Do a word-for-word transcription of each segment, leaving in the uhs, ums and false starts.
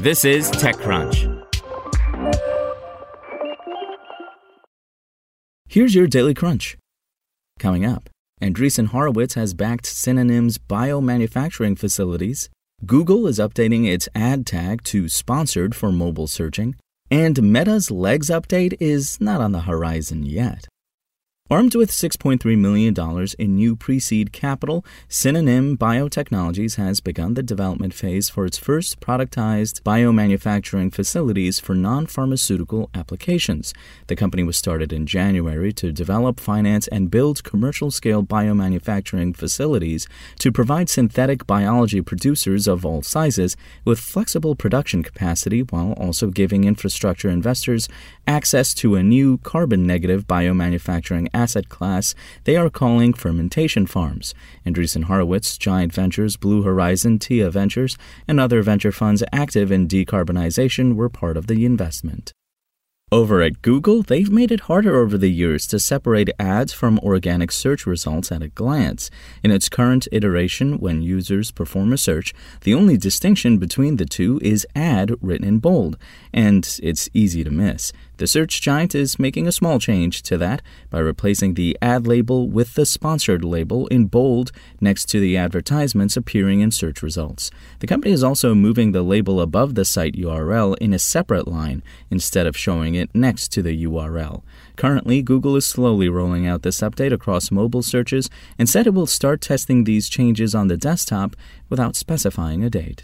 This is TechCrunch. Here's your Daily Crunch. Coming up, Andreessen Horowitz has backed Synonym's biomanufacturing facilities, Google is updating its ad tag to sponsored for mobile searching, and Meta's legs update is not on the horizon yet. Armed with six point three million dollars in new pre-seed capital, Synonym Biotechnologies has begun the development phase for its first productized biomanufacturing facilities for non-pharmaceutical applications. The company was started in January to develop, finance, and build commercial-scale biomanufacturing facilities to provide synthetic biology producers of all sizes with flexible production capacity while also giving infrastructure investors access to a new carbon-negative biomanufacturing asset class they are calling fermentation farms. Andreessen Horowitz, Giant Ventures, Blue Horizon, Tia Ventures, and other venture funds active in decarbonization were part of the investment. Over at Google, they've made it harder over the years to separate ads from organic search results at a glance. In its current iteration, when users perform a search, the only distinction between the two is ad written in bold, and it's easy to miss. The search giant is making a small change to that by replacing the ad label with the sponsored label in bold next to the advertisements appearing in search results. The company is also moving the label above the site U R L in a separate line instead of showing it next to the U R L. Currently, Google is slowly rolling out this update across mobile searches and said it will start testing these changes on the desktop without specifying a date.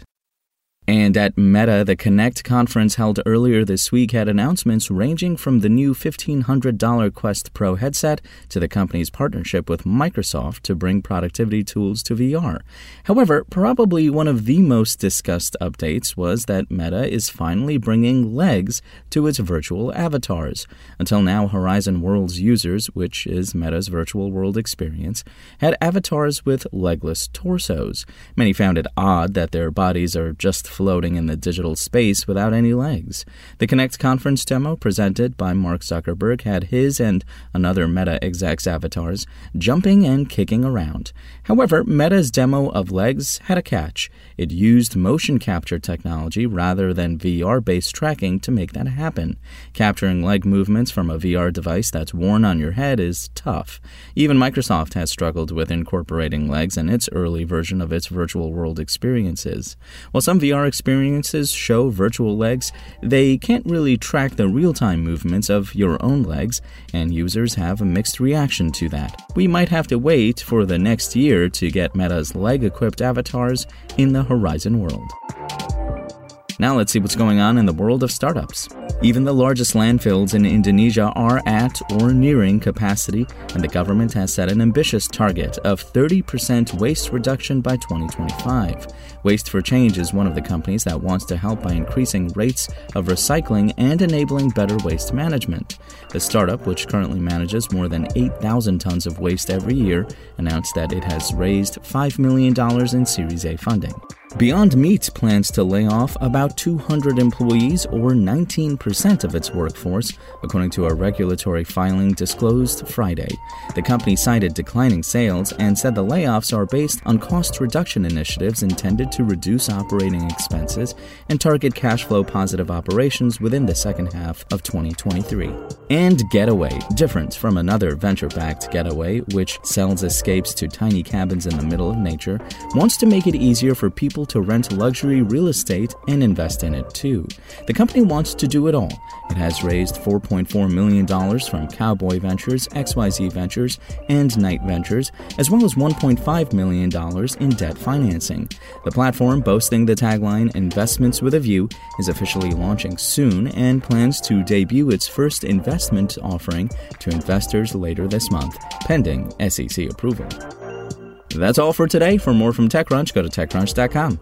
And at Meta, the Connect conference held earlier this week had announcements ranging from the new fifteen hundred dollars Quest Pro headset to the company's partnership with Microsoft to bring productivity tools to V R. However, probably one of the most discussed updates was that Meta is finally bringing legs to its virtual avatars. Until now, Horizon World's users, which is Meta's virtual world experience, had avatars with legless torsos. Many found it odd that their bodies are just floating in the digital space without any legs. The Connect conference demo presented by Mark Zuckerberg had his and another Meta exec's avatars jumping and kicking around. However, Meta's demo of legs had a catch. It used motion capture technology rather than V R-based tracking to make that happen. Capturing leg movements from a V R device that's worn on your head is tough. Even Microsoft has struggled with incorporating legs in its early version of its virtual world experiences. While some V R experiences show virtual legs, they can't really track the real-time movements of your own legs, and users have a mixed reaction to that. We might have to wait for the next year to get Meta's leg-equipped avatars in the Horizon world. Now let's see what's going on in the world of startups. Even the largest landfills in Indonesia are at or nearing capacity, and the government has set an ambitious target of thirty percent waste reduction by twenty twenty-five. Waste four Change is one of the companies that wants to help by increasing rates of recycling and enabling better waste management. The startup, which currently manages more than eight thousand tons of waste every year, announced that it has raised five million dollars in Series A funding. Beyond Meat plans to lay off about two hundred employees or nineteen percent of its workforce, according to a regulatory filing disclosed Friday. The company cited declining sales and said the layoffs are based on cost reduction initiatives intended to reduce operating expenses and target cash flow positive operations within the second half of twenty twenty-three. And Getaway, different from another venture-backed Getaway, which sells escapes to tiny cabins in the middle of nature, wants to make it easier for people to rent luxury real estate and invest in it too. The company wants to do it all. It has raised four point four million dollars from Cowboy Ventures, X Y Z Ventures, and Knight Ventures, as well as one point five million dollars in debt financing. The platform, boasting the tagline "Investments with a View," is officially launching soon and plans to debut its first investment offering to investors later this month, pending S E C approval. That's all for today. For more from TechCrunch, go to TechCrunch dot com.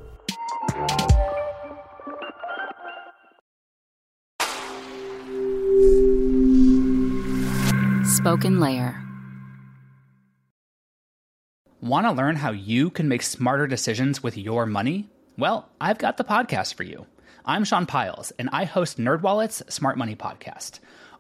Spoken Layer. Want to learn how you can make smarter decisions with your money? Well, I've got the podcast for you. I'm Sean Piles, and I host NerdWallet's Smart Money Podcast.